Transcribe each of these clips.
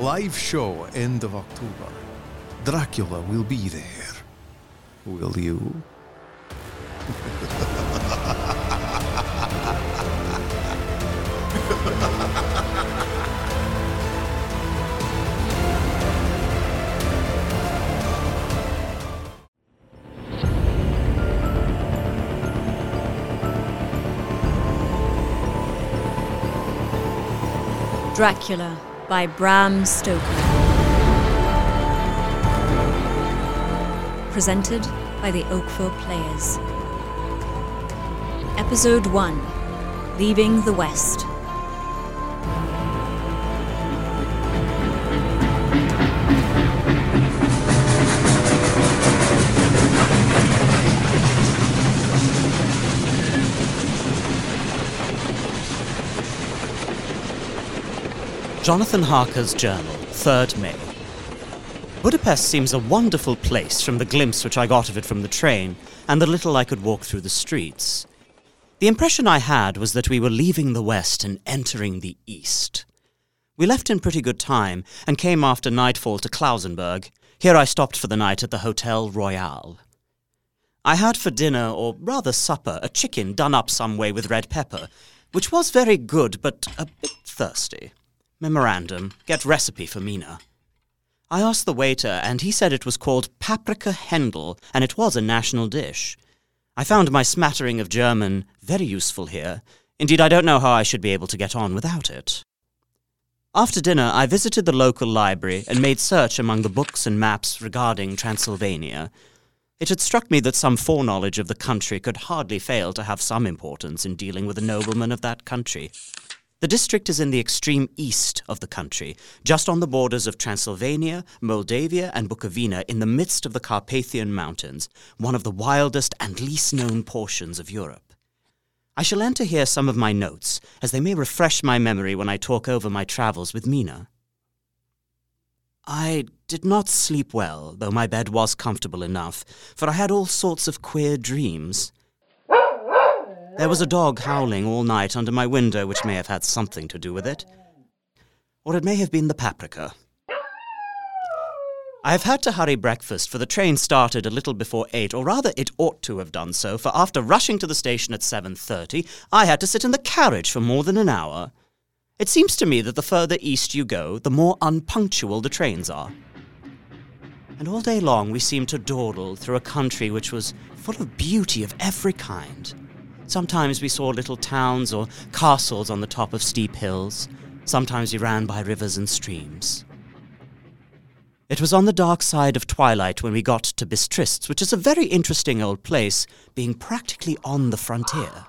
Live show end of October. Dracula will be there. Will you? Dracula by Bram Stoker. Presented by the Oakville Players. Episode 1, Leaving the West. Jonathan Harker's Journal, 3rd May. Budapest seems a wonderful place from the glimpse which I got of it from the train and the little I could walk through the streets. The impression I had was that we were leaving the west and entering the east. We left in pretty good time and came after nightfall to Clausenburg. Here I stopped for the night at the Hotel Royal. I had for dinner, or rather supper, a chicken done up some way with red pepper, which was very good but a bit thirsty. Memorandum, get recipe for Mina. I asked the waiter, and he said it was called Paprika Hendel, and it was a national dish. I found my smattering of German very useful here. Indeed, I don't know how I should be able to get on without it. After dinner, I visited the local library and made search among the books and maps regarding Transylvania. It had struck me that some foreknowledge of the country could hardly fail to have some importance in dealing with a nobleman of that country. The district is in the extreme east of the country, just on the borders of Transylvania, Moldavia, and Bukovina, in the midst of the Carpathian Mountains, one of the wildest and least known portions of Europe. I shall enter here some of my notes, as they may refresh my memory when I talk over my travels with Mina. I did not sleep well, though my bed was comfortable enough, for I had all sorts of queer dreams. There was a dog howling all night under my window, which may have had something to do with it. Or it may have been the paprika. I have had to hurry breakfast, for the train started a little before 8, or rather it ought to have done so, for after rushing to the station at 7:30, I had to sit in the carriage for more than an hour. It seems to me that the further east you go, the more unpunctual the trains are. And all day long we seemed to dawdle through a country which was full of beauty of every kind. Sometimes we saw little towns or castles on the top of steep hills. Sometimes we ran by rivers and streams. It was on the dark side of twilight when we got to Bistritz, which is a very interesting old place, being practically on the frontier.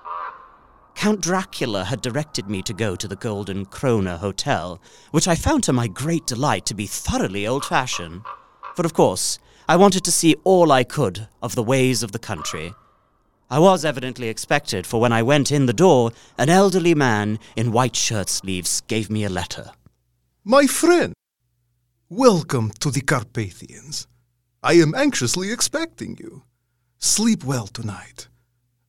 Count Dracula had directed me to go to the Golden Krone Hotel, which I found to my great delight to be thoroughly old-fashioned. For of course, I wanted to see all I could of the ways of the country. I was evidently expected, for when I went in the door, an elderly man in white shirt sleeves gave me a letter. My friend, welcome to the Carpathians. I am anxiously expecting you. Sleep well tonight.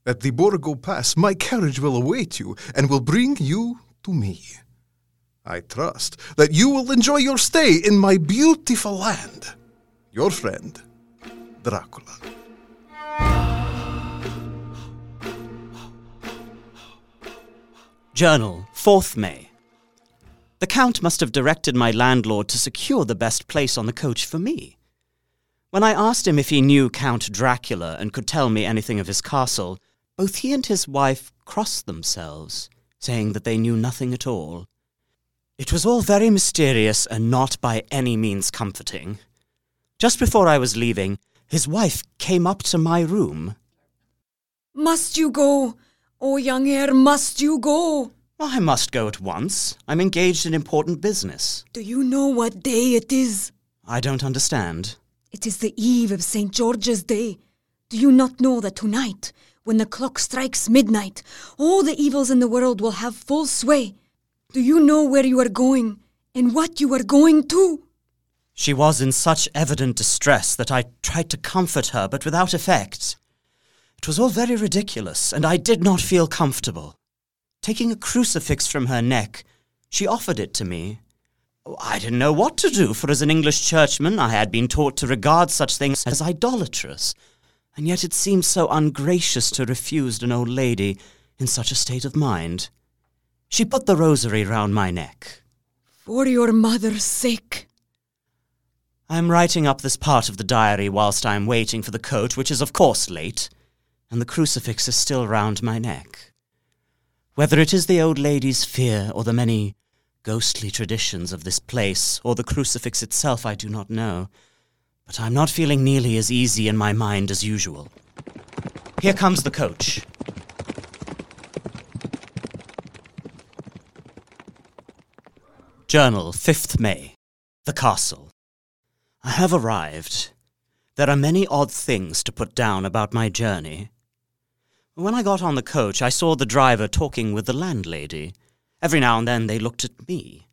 At the Borgo Pass, my carriage will await you and will bring you to me. I trust that you will enjoy your stay in my beautiful land. Your friend, Dracula. Journal, 4th May. The Count must have directed my landlord to secure the best place on the coach for me. When I asked him if he knew Count Dracula and could tell me anything of his castle, both he and his wife crossed themselves, saying that they knew nothing at all. It was all very mysterious and not by any means comforting. Just before I was leaving, his wife came up to my room. Must you go? Oh, young heir, must you go? I must go at once. I'm engaged in important business. Do you know what day it is? I don't understand. It is the eve of Saint George's Day. Do you not know that tonight, when the clock strikes midnight, all the evils in the world will have full sway? Do you know where you are going and what you are going to? She was in such evident distress that I tried to comfort her, but without effect. It was all very ridiculous, and I did not feel comfortable. Taking a crucifix from her neck, she offered it to me. I didn't know what to do, for as an English churchman I had been taught to regard such things as idolatrous, and yet it seemed so ungracious to refuse an old lady in such a state of mind. She put the rosary round my neck. For your mother's sake. I am writing up this part of the diary whilst I am waiting for the coach, which is of course late, and the crucifix is still round my neck. Whether it is the old lady's fear or the many ghostly traditions of this place, or the crucifix itself, I do not know, but I'm not feeling nearly as easy in my mind as usual. Here comes the coach. Journal, 5th May. The Castle. I have arrived. There are many odd things to put down about my journey. When I got on the coach, I saw the driver talking with the landlady. Every now and then they looked at me.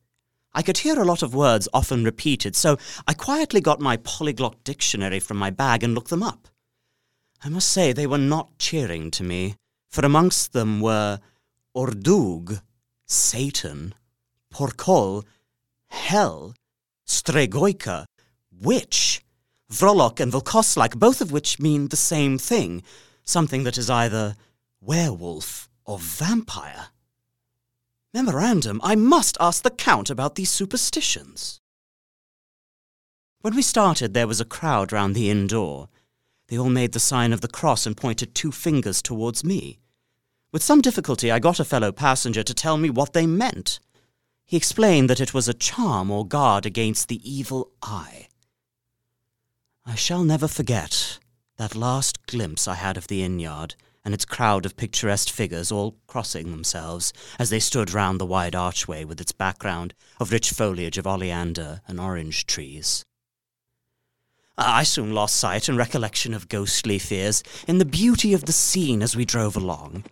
I could hear a lot of words often repeated, so I quietly got my polyglot dictionary from my bag and looked them up. I must say they were not cheering to me, for amongst them were ordug, Satan, porkol, hell, stregoika, witch, vrolok and volkoslik, both of which mean the same thing, something that is either werewolf or vampire. Memorandum, I must ask the Count about these superstitions. When we started, there was a crowd round the inn door. They all made the sign of the cross and pointed two fingers towards me. With some difficulty, I got a fellow passenger to tell me what they meant. He explained that it was a charm or guard against the evil eye. I shall never forget that last glimpse I had of the inn yard, and its crowd of picturesque figures all crossing themselves as they stood round the wide archway with its background of rich foliage of oleander and orange trees. I soon lost sight and recollection of ghostly fears in the beauty of the scene as we drove along.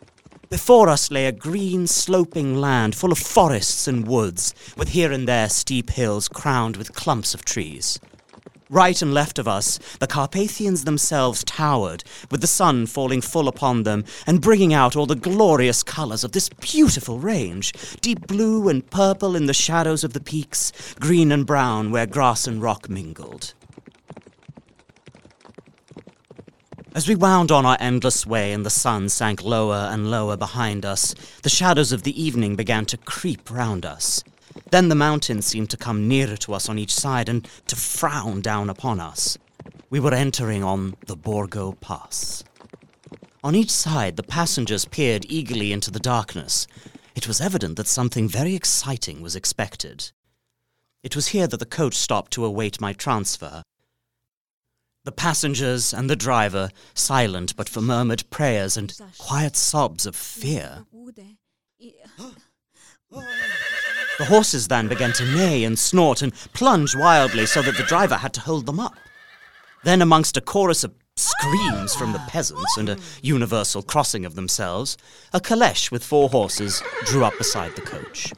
Before us lay a green sloping land full of forests and woods, with here and there steep hills crowned with clumps of trees. Right and left of us, the Carpathians themselves towered, with the sun falling full upon them and bringing out all the glorious colours of this beautiful range, deep blue and purple in the shadows of the peaks, green and brown where grass and rock mingled. As we wound on our endless way and the sun sank lower and lower behind us, the shadows of the evening began to creep round us. Then the mountains seemed to come nearer to us on each side and to frown down upon us. We were entering on the Borgo Pass. On each side, the passengers peered eagerly into the darkness. It was evident that something very exciting was expected. It was here that the coach stopped to await my transfer. The passengers and the driver, silent but for murmured prayers and quiet sobs of fear. The horses then began to neigh and snort and plunge wildly so that the driver had to hold them up. Then amongst a chorus of screams from the peasants and a universal crossing of themselves, a calèche with four horses drew up beside the coach.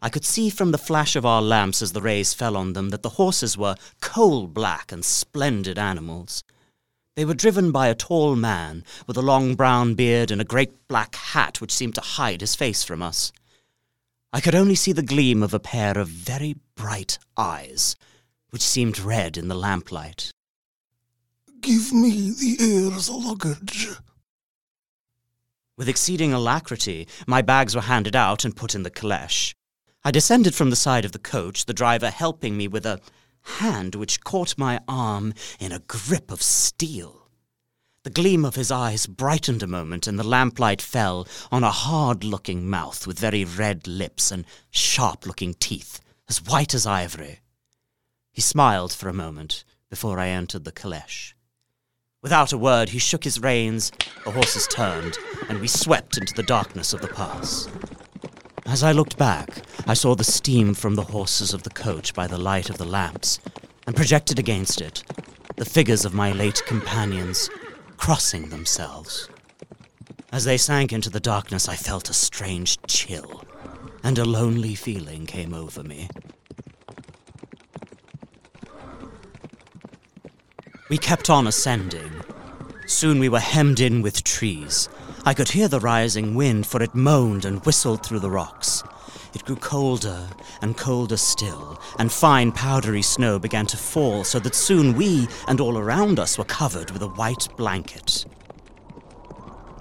I could see from the flash of our lamps as the rays fell on them that the horses were coal-black and splendid animals. They were driven by a tall man with a long brown beard and a great black hat which seemed to hide his face from us. I could only see the gleam of a pair of very bright eyes, which seemed red in the lamplight. Give me the heir's luggage. With exceeding alacrity, my bags were handed out and put in the calèche. I descended from the side of the coach, the driver helping me with a hand which caught my arm in a grip of steel. The gleam of his eyes brightened a moment, and the lamplight fell on a hard-looking mouth with very red lips and sharp-looking teeth, as white as ivory. He smiled for a moment before I entered the calèche. Without a word, he shook his reins, the horses turned, and we swept into the darkness of the pass. As I looked back, I saw the steam from the horses of the coach by the light of the lamps, and projected against it, the figures of my late companions crossing themselves. As they sank into the darkness, I felt a strange chill, and a lonely feeling came over me. We kept on ascending. Soon we were hemmed in with trees. I could hear the rising wind, for it moaned and whistled through the rocks. It grew colder and colder still, and fine powdery snow began to fall, so that soon we and all around us were covered with a white blanket.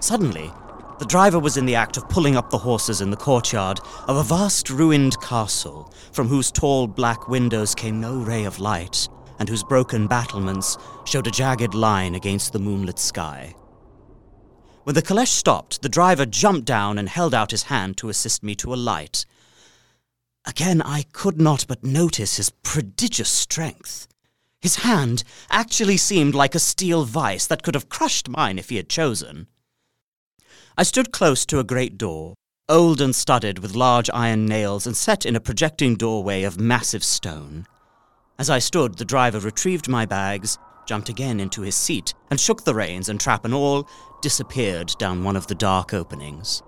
Suddenly, the driver was in the act of pulling up the horses in the courtyard of a vast ruined castle, from whose tall black windows came no ray of light, and whose broken battlements showed a jagged line against the moonlit sky. When the calèche stopped, the driver jumped down and held out his hand to assist me to alight. Again, I could not but notice his prodigious strength. His hand actually seemed like a steel vice that could have crushed mine if he had chosen. I stood close to a great door, old and studded with large iron nails and set in a projecting doorway of massive stone. As I stood, the driver retrieved my bags, jumped again into his seat, and shook the reins, and trap and all disappeared down one of the dark openings.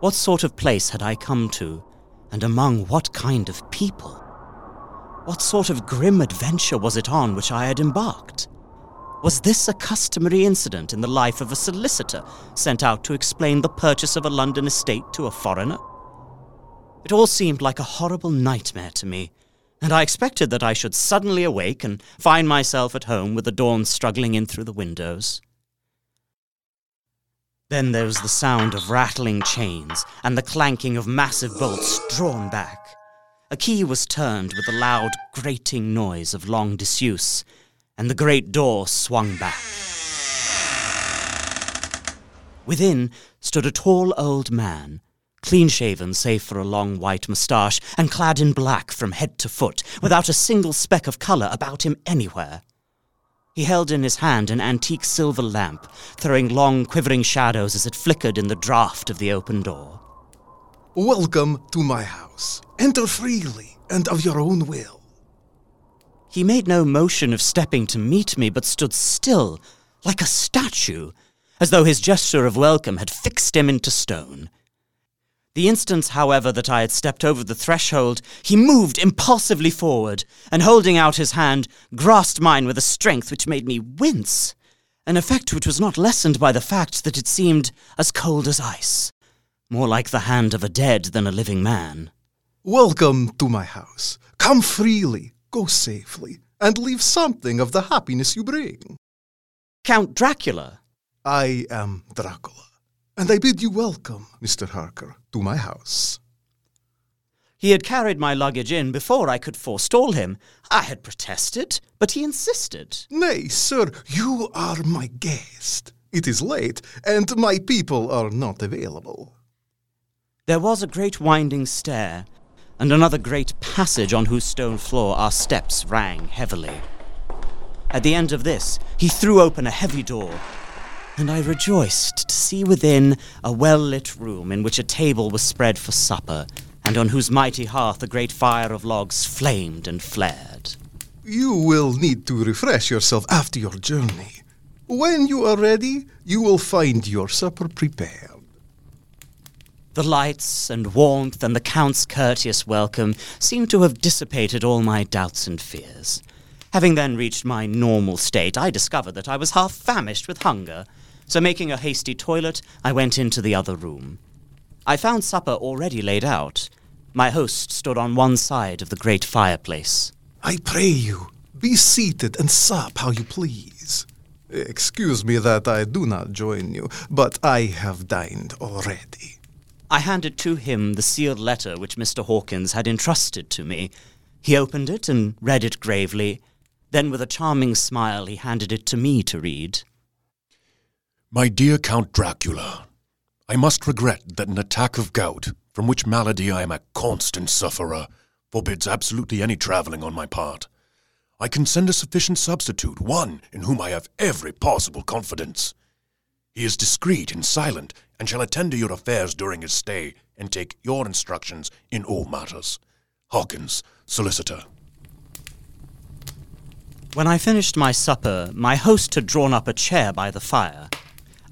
What sort of place had I come to, and among what kind of people? What sort of grim adventure was it on which I had embarked? Was this a customary incident in the life of a solicitor sent out to explain the purchase of a London estate to a foreigner? It all seemed like a horrible nightmare to me, and I expected that I should suddenly awake and find myself at home with the dawn struggling in through the windows. Then there was the sound of rattling chains and the clanking of massive bolts drawn back. A key was turned with a loud, grating noise of long disuse, and the great door swung back. Within stood a tall old man, clean-shaven save for a long white moustache, and clad in black from head to foot, without a single speck of colour about him anywhere. He held in his hand an antique silver lamp, throwing long, quivering shadows as it flickered in the draught of the open door. "Welcome to my house. Enter freely and of your own will." He made no motion of stepping to meet me, but stood still, like a statue, as though his gesture of welcome had fixed him into stone. The instant, however, that I had stepped over the threshold, he moved impulsively forward, and holding out his hand, grasped mine with a strength which made me wince, an effect which was not lessened by the fact that it seemed as cold as ice, more like the hand of a dead than a living man. "Welcome to my house. Come freely, go safely, and leave something of the happiness you bring." "Count Dracula." "I am Dracula. And I bid you welcome, Mr. Harker, to my house." He had carried my luggage in before I could forestall him. I had protested, but he insisted. "Nay, sir, you are my guest. It is late, and my people are not available." There was a great winding stair, and another great passage on whose stone floor our steps rang heavily. At the end of this, he threw open a heavy door, and I rejoiced to see within a well-lit room in which a table was spread for supper, and on whose mighty hearth a great fire of logs flamed and flared. "You will need to refresh yourself after your journey. When you are ready, you will find your supper prepared." The lights and warmth and the Count's courteous welcome seemed to have dissipated all my doubts and fears. Having then reached my normal state, I discovered that I was half famished with hunger, so making a hasty toilet, I went into the other room. I found supper already laid out. My host stood on one side of the great fireplace. "I pray you, be seated and sup how you please. Excuse me that I do not join you, but I have dined already." I handed to him the sealed letter which Mr. Hawkins had entrusted to me. He opened it and read it gravely. Then with a charming smile he handed it to me to read. "My dear Count Dracula, I must regret that an attack of gout, from which malady I am a constant sufferer, forbids absolutely any travelling on my part. I can send a sufficient substitute, one in whom I have every possible confidence. He is discreet and silent, and shall attend to your affairs during his stay, and take your instructions in all matters. Hawkins, solicitor." When I finished my supper, my host had drawn up a chair by the fire.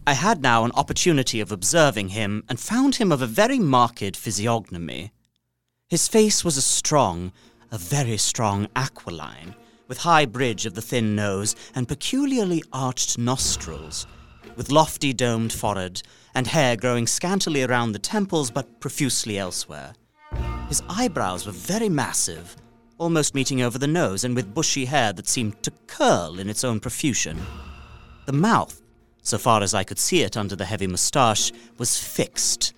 I had now an opportunity of observing him, and found him of a very marked physiognomy. His face was a very strong aquiline, with high bridge of the thin nose and peculiarly arched nostrils, with lofty domed forehead and hair growing scantily around the temples but profusely elsewhere. His eyebrows were very massive, almost meeting over the nose and with bushy hair that seemed to curl in its own profusion. The mouth, so far as I could see it under the heavy moustache, was fixed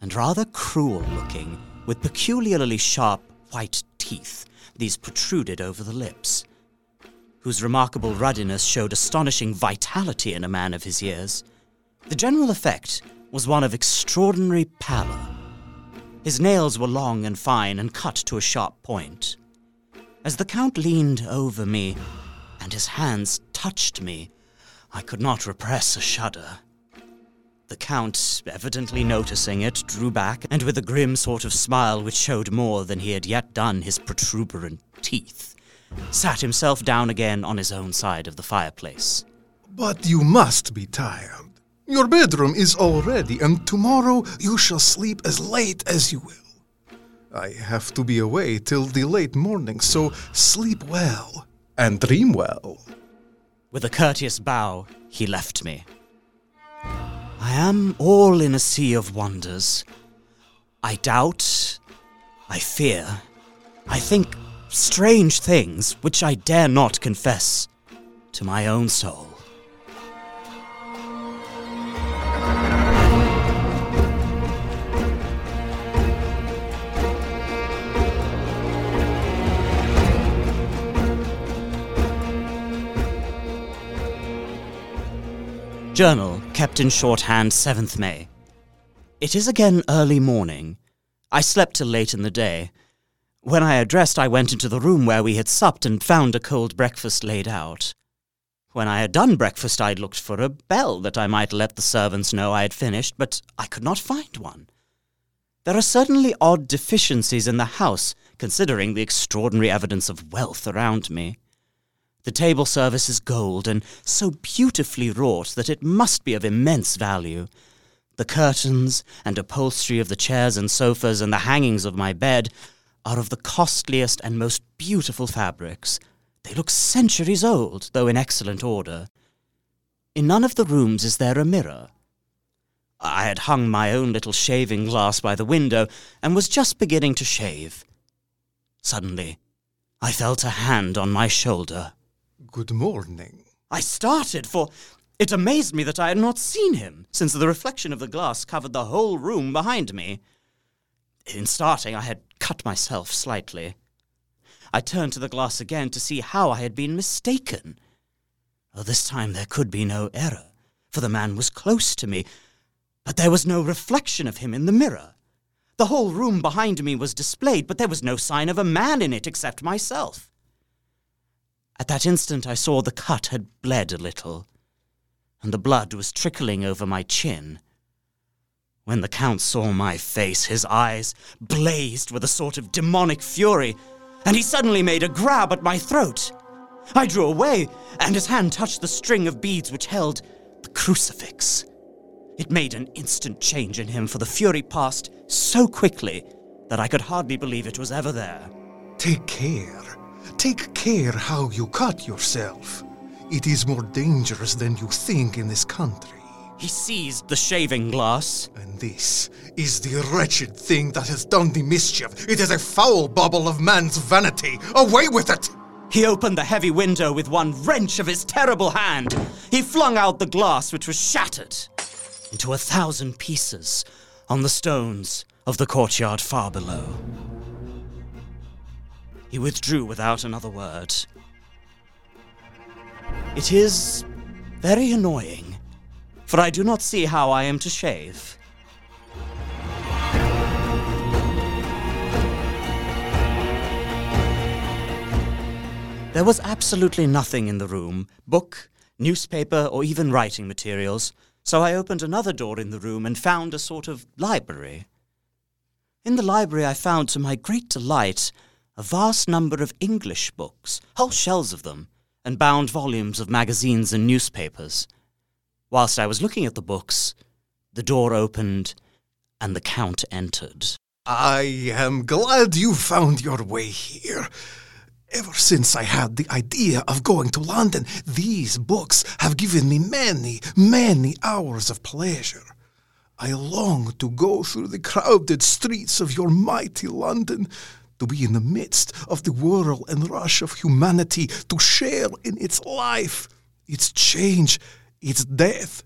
and rather cruel-looking, with peculiarly sharp white teeth. These protruded over the lips, whose remarkable ruddiness showed astonishing vitality in a man of his years. The general effect was one of extraordinary pallor. His nails were long and fine and cut to a sharp point. As the Count leaned over me and his hands touched me, I could not repress a shudder. The Count, evidently noticing it, drew back, and with a grim sort of smile which showed more than he had yet done his protuberant teeth, sat himself down again on his own side of the fireplace. But you must be tired. Your bedroom is all ready, and tomorrow you shall sleep as late as you will. I have to be away till the late morning, so sleep well and dream well. With a courteous bow, he left me. I am all in a sea of wonders. I doubt, I fear, I think strange things which I dare not confess to my own soul. Journal, kept in shorthand, 7th May. It is again early morning. I slept till late in the day. When I addressed, I went into the room where we had supped and found a cold breakfast laid out. When I had done breakfast, I looked for a bell that I might let the servants know I had finished, but I could not find one. There are certainly odd deficiencies in the house, considering the extraordinary evidence of wealth around me. The table service is gold and so beautifully wrought that it must be of immense value. The curtains and upholstery of the chairs and sofas and the hangings of my bed are of the costliest and most beautiful fabrics. They look centuries old, though in excellent order. In none of the rooms is there a mirror. I had hung my own little shaving glass by the window and was just beginning to shave. Suddenly, I felt a hand on my shoulder. Good morning. I started, for it amazed me that I had not seen him, since the reflection of the glass covered the whole room behind me. In starting, I had cut myself slightly. I turned to the glass again to see how I had been mistaken. Oh, this time there could be no error, for the man was close to me, but there was no reflection of him in the mirror. The whole room behind me was displayed, but there was no sign of a man in it except myself. At that instant I saw the cut had bled a little, and the blood was trickling over my chin. When the Count saw my face, his eyes blazed with a sort of demonic fury, and he suddenly made a grab at my throat. I drew away, and his hand touched the string of beads which held the crucifix. It made an instant change in him, for the fury passed so quickly that I could hardly believe it was ever there. Take care how you cut yourself. It is more dangerous than you think in this country. He seized the shaving glass. And this is the wretched thing that has done the mischief. It is a foul bubble of man's vanity. Away with it! He opened the heavy window with one wrench of his terrible hand. He flung out the glass, which was shattered into 1,000 pieces on the stones of the courtyard far below. He withdrew without another word. It is very annoying, for I do not see how I am to shave. There was absolutely nothing in the room, book, newspaper, or even writing materials, so I opened another door in the room and found a sort of library. In the library I found, to my great delight, a vast number of English books, whole shelves of them, and bound volumes of magazines and newspapers. Whilst I was looking at the books, the door opened and the Count entered. I am glad you found your way here. Ever since I had the idea of going to London, these books have given me many, many hours of pleasure. I long to go through the crowded streets of your mighty London, to be in the midst of the whirl and rush of humanity, to share in its life, its change, its death,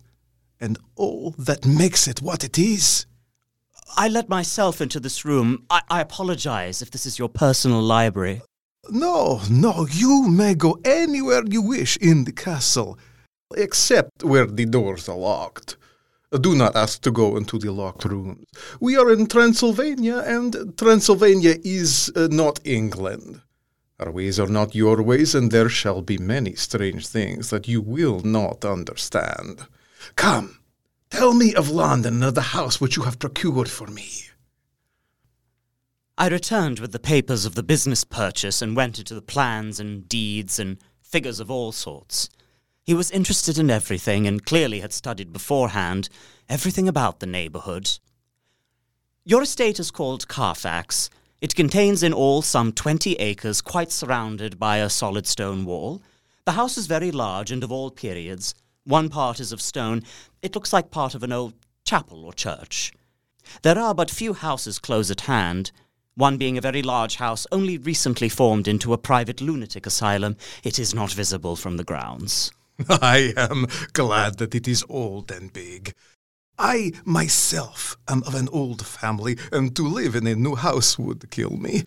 and all that makes it what it is. I let myself into this room. I apologize if this is your personal library. No, you may go anywhere you wish in the castle, except where the doors are locked. Do not ask to go into the locked rooms. We are in Transylvania, and Transylvania is not England. Our ways are not your ways, and there shall be many strange things that you will not understand. Come, tell me of London and of the house which you have procured for me. I returned with the papers of the business purchase and went into the plans and deeds and figures of all sorts. He was interested in everything and clearly had studied beforehand everything about the neighbourhood. Your estate is called Carfax. It contains in all some 20 acres, quite surrounded by a solid stone wall. The house is very large and of all periods. One part is of stone. It looks like part of an old chapel or church. There are but few houses close at hand, one being a very large house only recently formed into a private lunatic asylum. It is not visible from the grounds. I am glad that it is old and big. I myself am of an old family, and to live in a new house would kill me.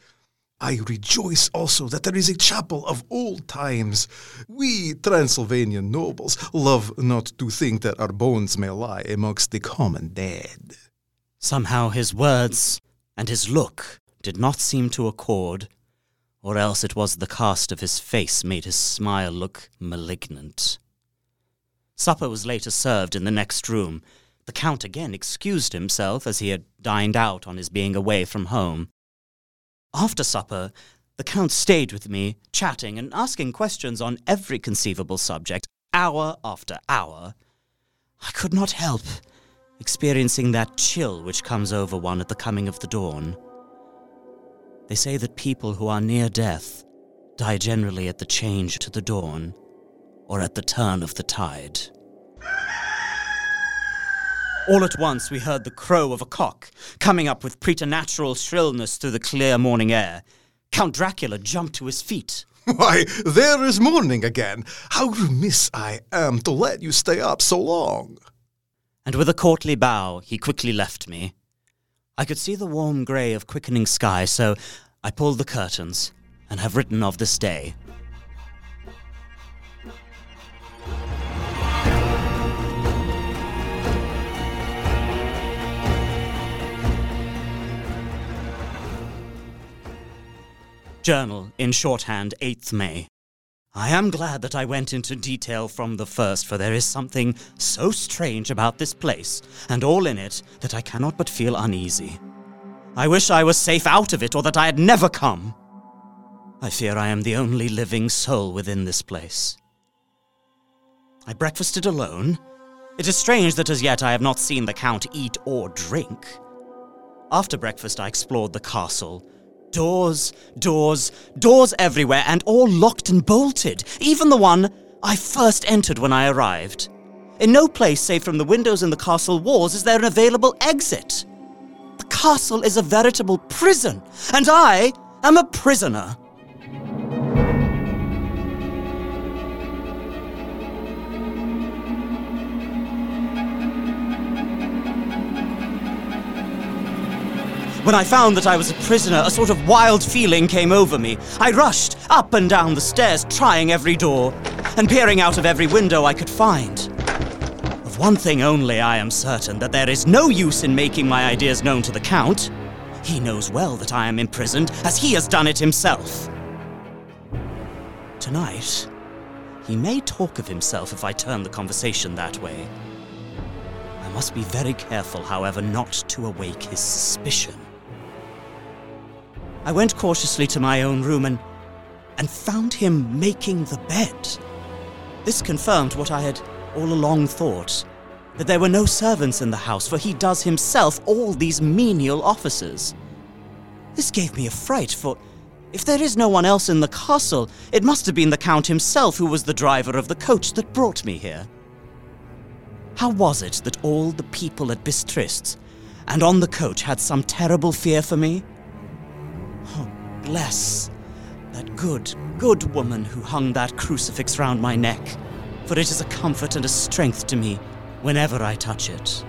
I rejoice also that there is a chapel of old times. We Transylvanian nobles love not to think that our bones may lie amongst the common dead. Somehow his words and his look did not seem to accord, or else it was the cast of his face made his smile look malignant. Supper was later served in the next room. The Count again excused himself, as he had dined out on his being away from home. After supper, the Count stayed with me, chatting and asking questions on every conceivable subject, hour after hour. I could not help experiencing that chill which comes over one at the coming of the dawn. They say that people who are near death die generally at the change to the dawn, or at the turn of the tide. All at once we heard the crow of a cock, coming up with preternatural shrillness through the clear morning air. Count Dracula jumped to his feet. Why, there is morning again. How remiss I am to let you stay up so long. And with a courtly bow, he quickly left me. I could see the warm grey of quickening sky, so I pulled the curtains and have written of this day. Journal, in shorthand, 8th May. I am glad that I went into detail from the first, for there is something so strange about this place, and all in it, that I cannot but feel uneasy. I wish I was safe out of it, or that I had never come. I fear I am the only living soul within this place. I breakfasted alone. It is strange that as yet I have not seen the Count eat or drink. After breakfast I explored the castle. Doors everywhere, and all locked and bolted, even the one I first entered when I arrived. In no place save from the windows in the castle walls is there an available exit. The castle is a veritable prison, and I am a prisoner. When I found that I was a prisoner, a sort of wild feeling came over me. I rushed up and down the stairs, trying every door, and peering out of every window I could find. Of one thing only I am certain, that there is no use in making my ideas known to the Count. He knows well that I am imprisoned, as he has done it himself. Tonight, he may talk of himself if I turn the conversation that way. I must be very careful, however, not to awake his suspicion. I went cautiously to my own room and found him making the bed. This confirmed what I had all along thought, that there were no servants in the house, for he does himself all these menial offices. This gave me a fright, for if there is no one else in the castle, it must have been the Count himself who was the driver of the coach that brought me here. How was it that all the people at Bistritz and on the coach had some terrible fear for me? Oh, bless that good woman who hung that crucifix round my neck, for it is a comfort and a strength to me whenever I touch it.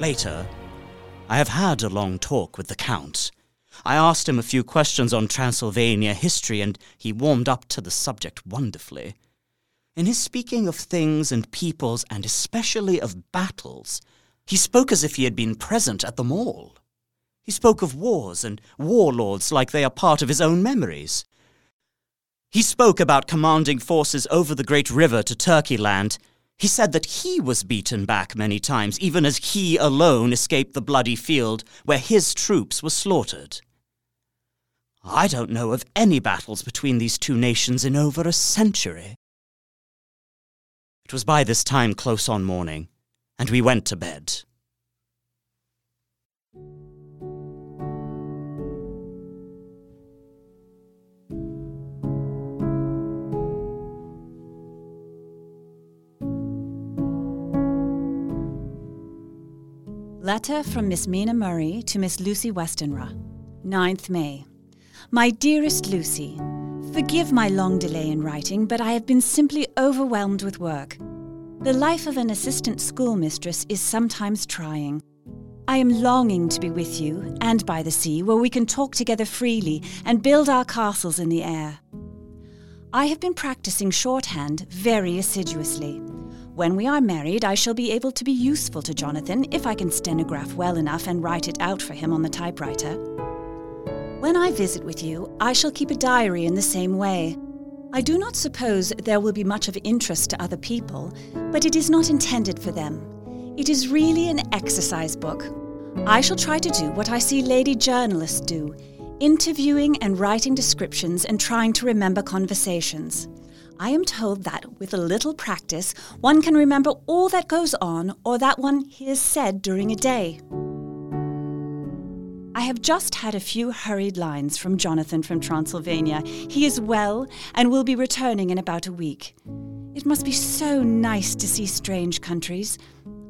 Later, I have had a long talk with the Count. I asked him a few questions on Transylvania history, and he warmed up to the subject wonderfully. In his speaking of things and peoples, and especially of battles, he spoke as if he had been present at them all. He spoke of wars and warlords like they are part of his own memories. He spoke about commanding forces over the great river to Turkey land. He said that he was beaten back many times, even as he alone escaped the bloody field where his troops were slaughtered. I don't know of any battles between these two nations in over a century. It was by this time close on morning, and we went to bed. Letter from Miss Mina Murray to Miss Lucy Westenra, 9th May. My dearest Lucy, forgive my long delay in writing, but I have been simply overwhelmed with work. The life of an assistant schoolmistress is sometimes trying. I am longing to be with you and by the sea, where we can talk together freely and build our castles in the air. I have been practicing shorthand very assiduously. When we are married, I shall be able to be useful to Jonathan if I can stenograph well enough and write it out for him on the typewriter. When I visit with you, I shall keep a diary in the same way. I do not suppose there will be much of interest to other people, but it is not intended for them. It is really an exercise book. I shall try to do what I see lady journalists do, interviewing and writing descriptions and trying to remember conversations. I am told that, with a little practice, one can remember all that goes on or that one hears said during a day. I have just had a few hurried lines from Jonathan from Transylvania. He is well and will be returning in about a week. It must be so nice to see strange countries.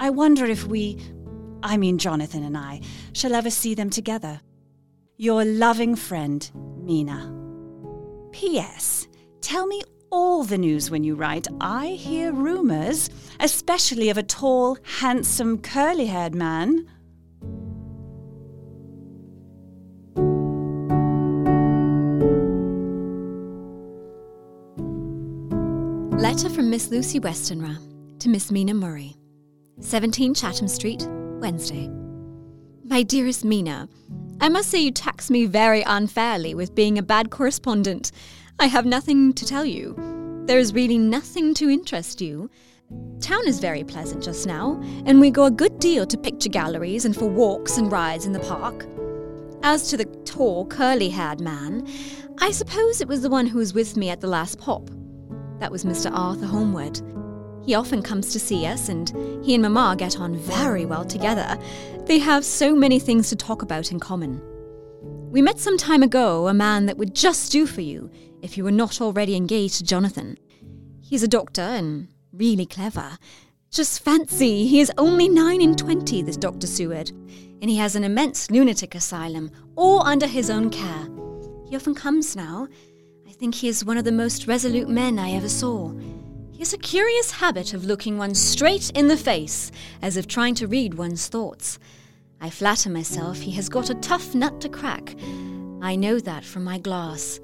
I wonder if Jonathan and I, shall ever see them together. Your loving friend, Mina. P.S. Tell me all the news when you write. I hear rumours, especially of a tall, handsome, curly-haired man. Letter from Miss Lucy Westenra to Miss Mina Murray, 17 Chatham Street, Wednesday. My dearest Mina, I must say you tax me very unfairly with being a bad correspondent. I have nothing to tell you. There is really nothing to interest you. Town is very pleasant just now, and we go a good deal to picture galleries and for walks and rides in the park. As to the tall, curly-haired man, I suppose it was the one who was with me at the last pop. That was Mr. Arthur Holmwood. He often comes to see us, and he and Mamma get on very well together. They have so many things to talk about in common. We met some time ago a man that would just do for you if you were not already engaged to Jonathan. He's a doctor and really clever. Just fancy, he is only 9 and 20, this Dr. Seward, and he has an immense lunatic asylum, all under his own care. He often comes now. I think he is one of the most resolute men I ever saw. He has a curious habit of looking one straight in the face, as if trying to read one's thoughts. I flatter myself he has got a tough nut to crack. I know that from my glass.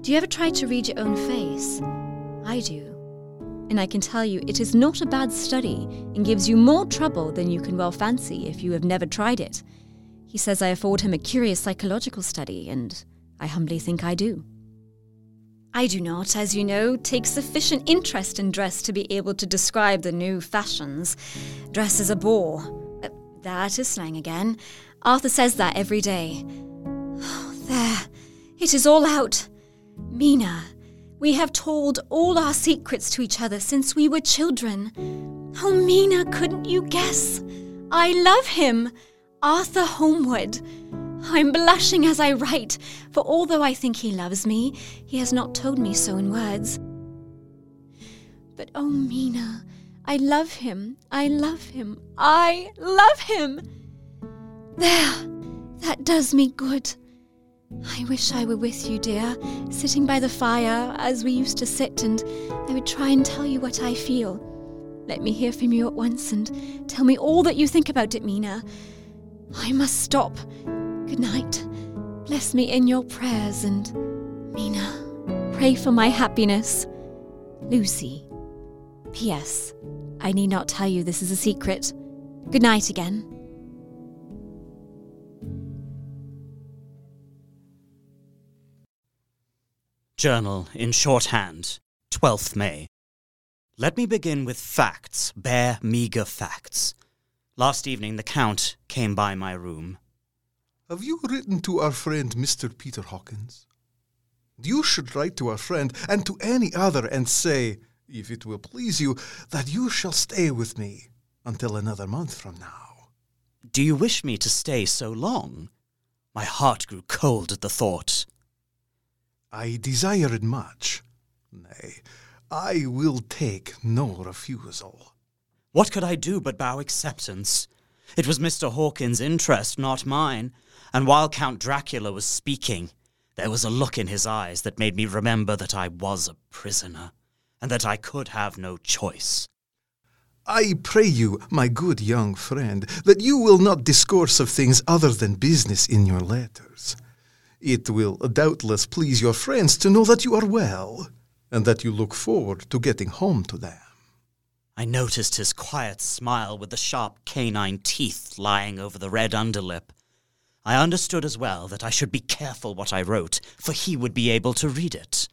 Do you ever try to read your own face? I do. And I can tell you it is not a bad study and gives you more trouble than you can well fancy if you have never tried it. He says I afford him a curious psychological study, and I humbly think I do. I do not, as you know, take sufficient interest in dress to be able to describe the new fashions. Dress is a bore. That is slang again. Arthur says that every day. Oh, there. It is all out. Mina, we have told all our secrets to each other since we were children. Oh, Mina, couldn't you guess? I love him. Arthur Holmwood. I'm blushing as I write, for although I think he loves me, he has not told me so in words. But oh, Mina, I love him, I love him, I love him! There, that does me good. I wish I were with you, dear, sitting by the fire as we used to sit, and I would try and tell you what I feel. Let me hear from you at once, and tell me all that you think about it, Mina. I must stop. Good night. Bless me in your prayers, and Mina, pray for my happiness. Lucy. P.S. I need not tell you this is a secret. Good night again. Journal in shorthand, 12th May. Let me begin with facts, bare, meagre facts. Last evening the Count came by my room. Have you written to our friend Mr. Peter Hawkins? You should write to our friend and to any other and say, if it will please you, that you shall stay with me until another month from now. Do you wish me to stay so long? My heart grew cold at the thought. I desire it much. Nay, I will take no refusal. What could I do but bow acceptance? It was Mr. Hawkins' interest, not mine, and while Count Dracula was speaking, there was a look in his eyes that made me remember that I was a prisoner, and that I could have no choice. I pray you, my good young friend, that you will not discourse of things other than business in your letters. It will doubtless please your friends to know that you are well, and that you look forward to getting home to them. I noticed his quiet smile with the sharp canine teeth lying over the red underlip. I understood as well that I should be careful what I wrote, for he would be able to read it.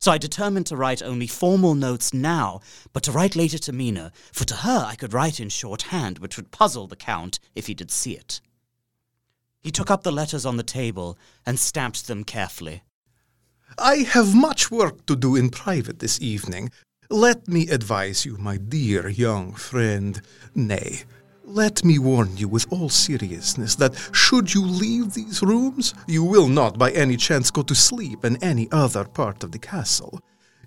So I determined to write only formal notes now, but to write later to Mina, for to her I could write in shorthand, which would puzzle the Count if he did see it. He took up the letters on the table and stamped them carefully. I have much work to do in private this evening. Let me advise you, my dear young friend. Nay, let me warn you with all seriousness that should you leave these rooms, you will not by any chance go to sleep in any other part of the castle.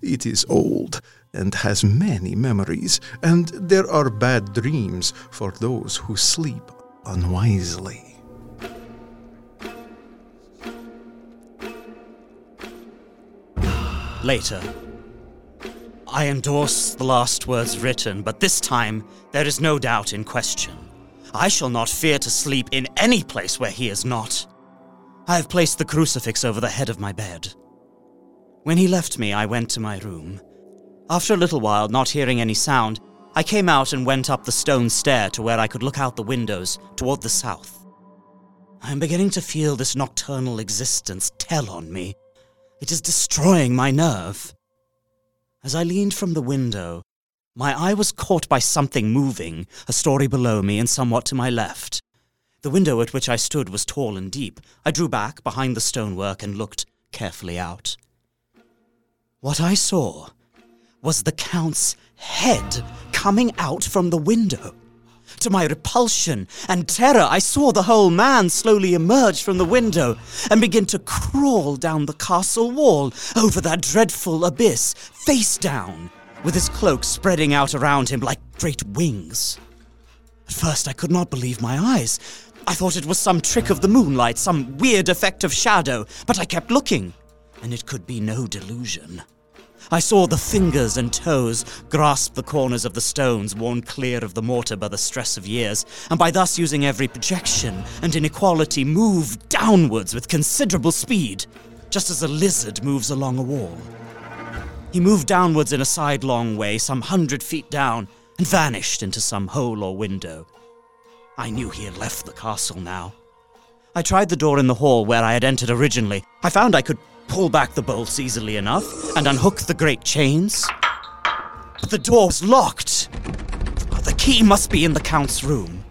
It is old and has many memories, and there are bad dreams for those who sleep unwisely. Later. I endorse the last words written, but this time there is no doubt in question. I shall not fear to sleep in any place where he is not. I have placed the crucifix over the head of my bed. When he left me, I went to my room. After a little while, not hearing any sound, I came out and went up the stone stair to where I could look out the windows toward the south. I am beginning to feel this nocturnal existence tell on me. It is destroying my nerve. As I leaned from the window, my eye was caught by something moving a story below me and somewhat to my left. The window at which I stood was tall and deep. I drew back behind the stonework and looked carefully out. What I saw was the Count's head coming out from the window. To my repulsion and terror, I saw the whole man slowly emerge from the window and begin to crawl down the castle wall over that dreadful abyss, face down, with his cloak spreading out around him like great wings. At first, I could not believe my eyes. I thought it was some trick of the moonlight, some weird effect of shadow, but I kept looking, and it could be no delusion. I saw the fingers and toes grasp the corners of the stones worn clear of the mortar by the stress of years, and by thus using every projection and inequality move downwards with considerable speed, just as a lizard moves along a wall. He moved downwards in a sidelong way, some 100 feet down, and vanished into some hole or window. I knew he had left the castle now. I tried the door in the hall where I had entered originally. I found I could pull back the bolts easily enough and unhook the great chains. But the door's locked. The key must be in the Count's room.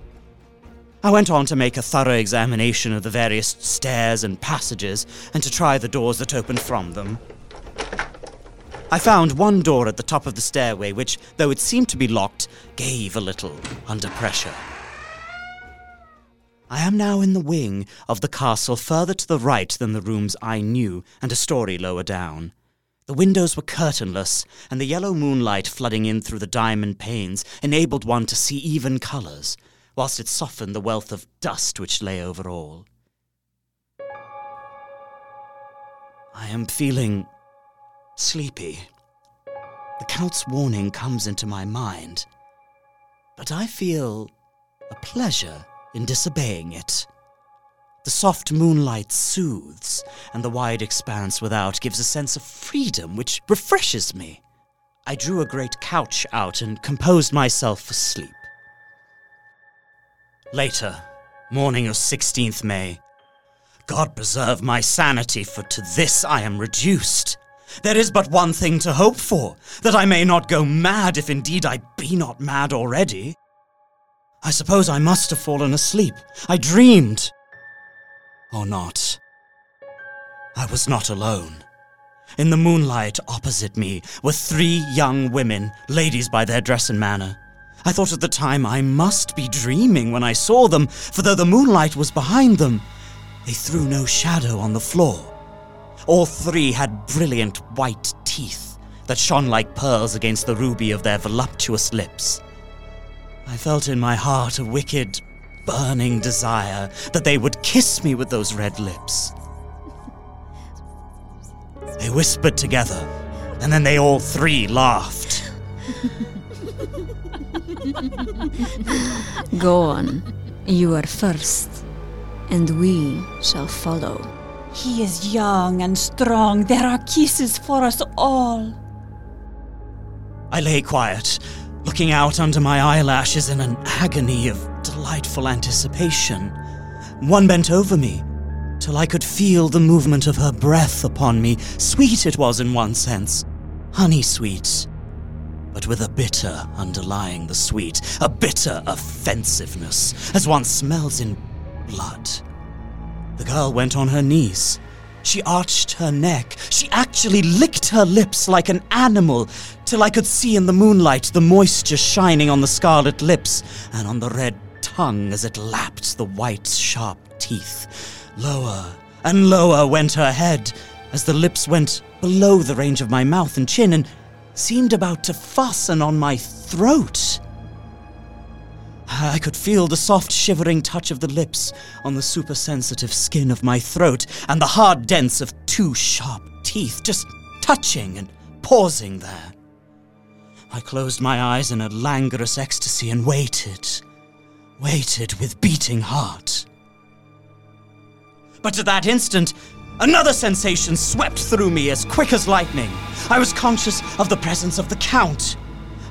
I went on to make a thorough examination of the various stairs and passages and to try the doors that opened from them. I found one door at the top of the stairway which, though it seemed to be locked, gave a little under pressure. I am now in the wing of the castle further to the right than the rooms I knew, and a story lower down. The windows were curtainless, and the yellow moonlight flooding in through the diamond panes enabled one to see even colours, whilst it softened the wealth of dust which lay over all. I am feeling sleepy. The Count's warning comes into my mind, but I feel a pleasure in disobeying it. The soft moonlight soothes, and the wide expanse without gives a sense of freedom which refreshes me. I drew a great couch out and composed myself for sleep. Later, morning of 16th May. God preserve my sanity, for to this I am reduced. There is but one thing to hope for, that I may not go mad, if indeed I be not mad already. I suppose I must have fallen asleep. I dreamed. Or not. I was not alone. In the moonlight opposite me were three young women, ladies by their dress and manner. I thought at the time I must be dreaming when I saw them, for though the moonlight was behind them, they threw no shadow on the floor. All three had brilliant white teeth that shone like pearls against the ruby of their voluptuous lips. I felt in my heart a wicked, burning desire that they would kiss me with those red lips. They whispered together, and then they all three laughed. Go on, you are first, and we shall follow. He is young and strong. There are kisses for us all. I lay quiet, looking out under my eyelashes in an agony of delightful anticipation. One bent over me, till I could feel the movement of her breath upon me. Sweet it was in one sense, honey sweet, but with a bitter underlying the sweet, a bitter offensiveness, as one smells in blood. The girl went on her knees. She arched her neck. She actually licked her lips like an animal, till I could see in the moonlight the moisture shining on the scarlet lips and on the red tongue as it lapped the white, sharp teeth. Lower and lower went her head, as the lips went below the range of my mouth and chin and seemed about to fasten on my throat. I could feel the soft, shivering touch of the lips on the supersensitive skin of my throat and the hard dents of two sharp teeth just touching and pausing there. I closed my eyes in a languorous ecstasy and waited with beating heart. But at that instant, another sensation swept through me as quick as lightning. I was conscious of the presence of the Count,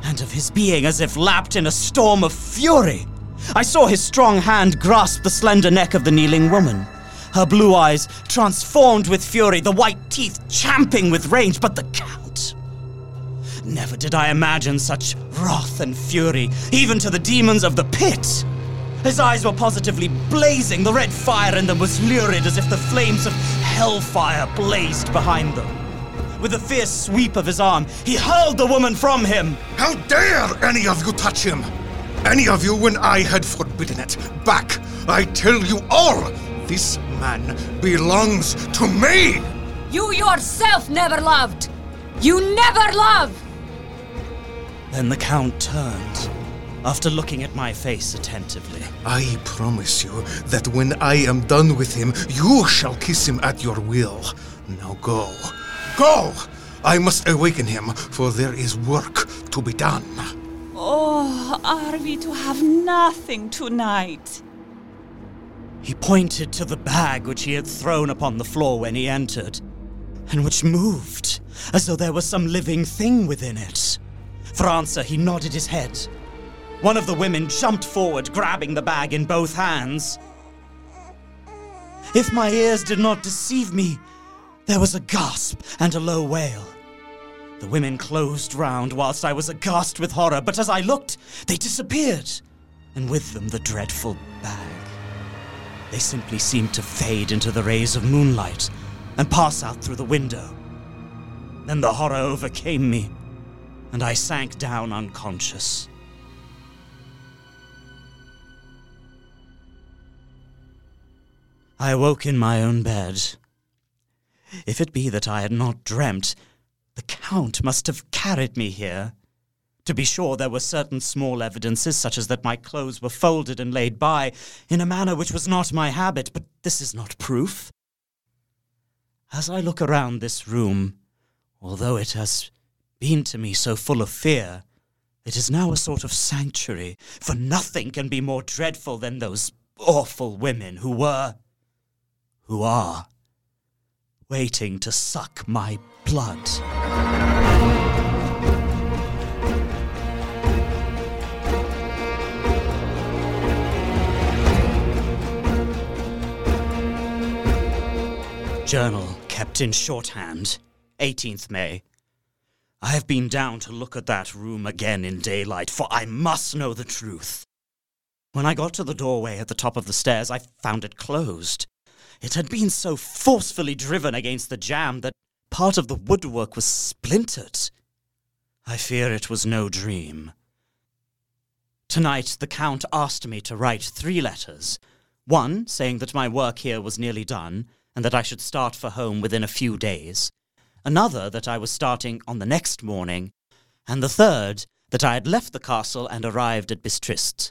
and of his being as if lapped in a storm of fury. I saw his strong hand grasp the slender neck of the kneeling woman. Her blue eyes transformed with fury, the white teeth champing with rage, but the Count. Never did I imagine such wrath and fury, even to the demons of the pit. His eyes were positively blazing, the red fire in them was lurid as if the flames of hellfire blazed behind them. With a fierce sweep of his arm, he hurled the woman from him. How dare any of you touch him? Any of you, when I had forbidden it. Back, I tell you all, this man belongs to me. You yourself never loved. You never love. Then the Count turned, after looking at my face attentively. I promise you that when I am done with him, you shall kiss him at your will. Now go. Go! I must awaken him, for there is work to be done. Oh, are we to have nothing tonight? He pointed to the bag which he had thrown upon the floor when he entered, and which moved, as though there was some living thing within it. For answer, he nodded his head. One of the women jumped forward, grabbing the bag in both hands. If my ears did not deceive me, there was a gasp and a low wail. The women closed round whilst I was aghast with horror, but as I looked, they disappeared, and with them the dreadful bag. They simply seemed to fade into the rays of moonlight and pass out through the window. Then the horror overcame me, and I sank down unconscious. I woke in my own bed. If it be that I had not dreamt, the Count must have carried me here. To be sure, there were certain small evidences, such as that my clothes were folded and laid by in a manner which was not my habit, but this is not proof. As I look around this room, although it has been to me so full of fear, it is now a sort of sanctuary, for nothing can be more dreadful than those awful women who are, waiting to suck my blood. Journal kept in shorthand, 18th May. I have been down to look at that room again in daylight, for I must know the truth. When I got to the doorway at the top of the stairs, I found it closed. It had been so forcefully driven against the jamb that part of the woodwork was splintered. I fear it was no dream. Tonight the Count asked me to write 3 letters, one saying that my work here was nearly done, and that I should start for home within a few days, another that I was starting on the next morning, and the third that I had left the castle and arrived at Bistritz.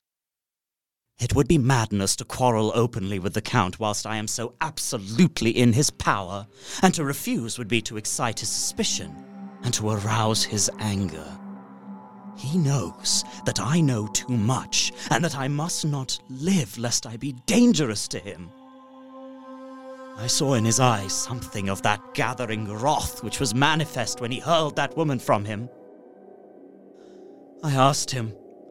It would be madness to quarrel openly with the Count whilst I am so absolutely in his power, and to refuse would be to excite his suspicion and to arouse his anger. He knows that I know too much, and that I must not live lest I be dangerous to him. I saw in his eyes something of that gathering wrath which was manifest when he hurled that woman from him. I asked him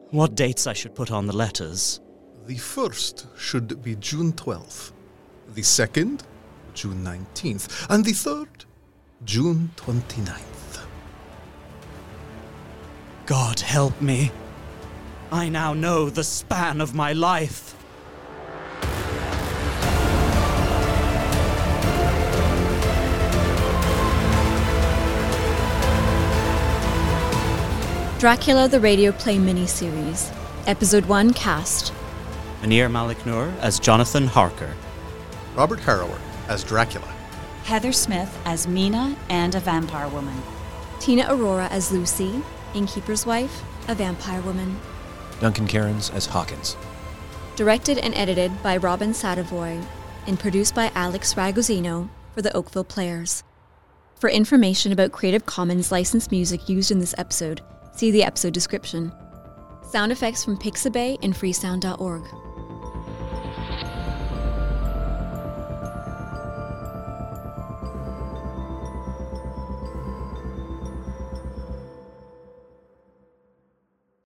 what dates I should put on the letters. The first should be June 12th, the second, June 19th, and the third, June 29th. God help me. I now know the span of my life. Dracula: The Radio Play Mini Series, Episode 1 Cast. Muneer Malik-Noor as Jonathan Harker. Robert Harrower as Dracula. Heather Smith as Mina and a vampire woman. Tina Aurora as Lucy, innkeeper's wife, a vampire woman. Duncan Cairns as Hawkins. Directed and edited by Robin Sadavoy and produced by Alex Ragozzino for the Oakville Players. For information about Creative Commons licensed music used in this episode, see the episode description. Sound effects from Pixabay and freesound.org.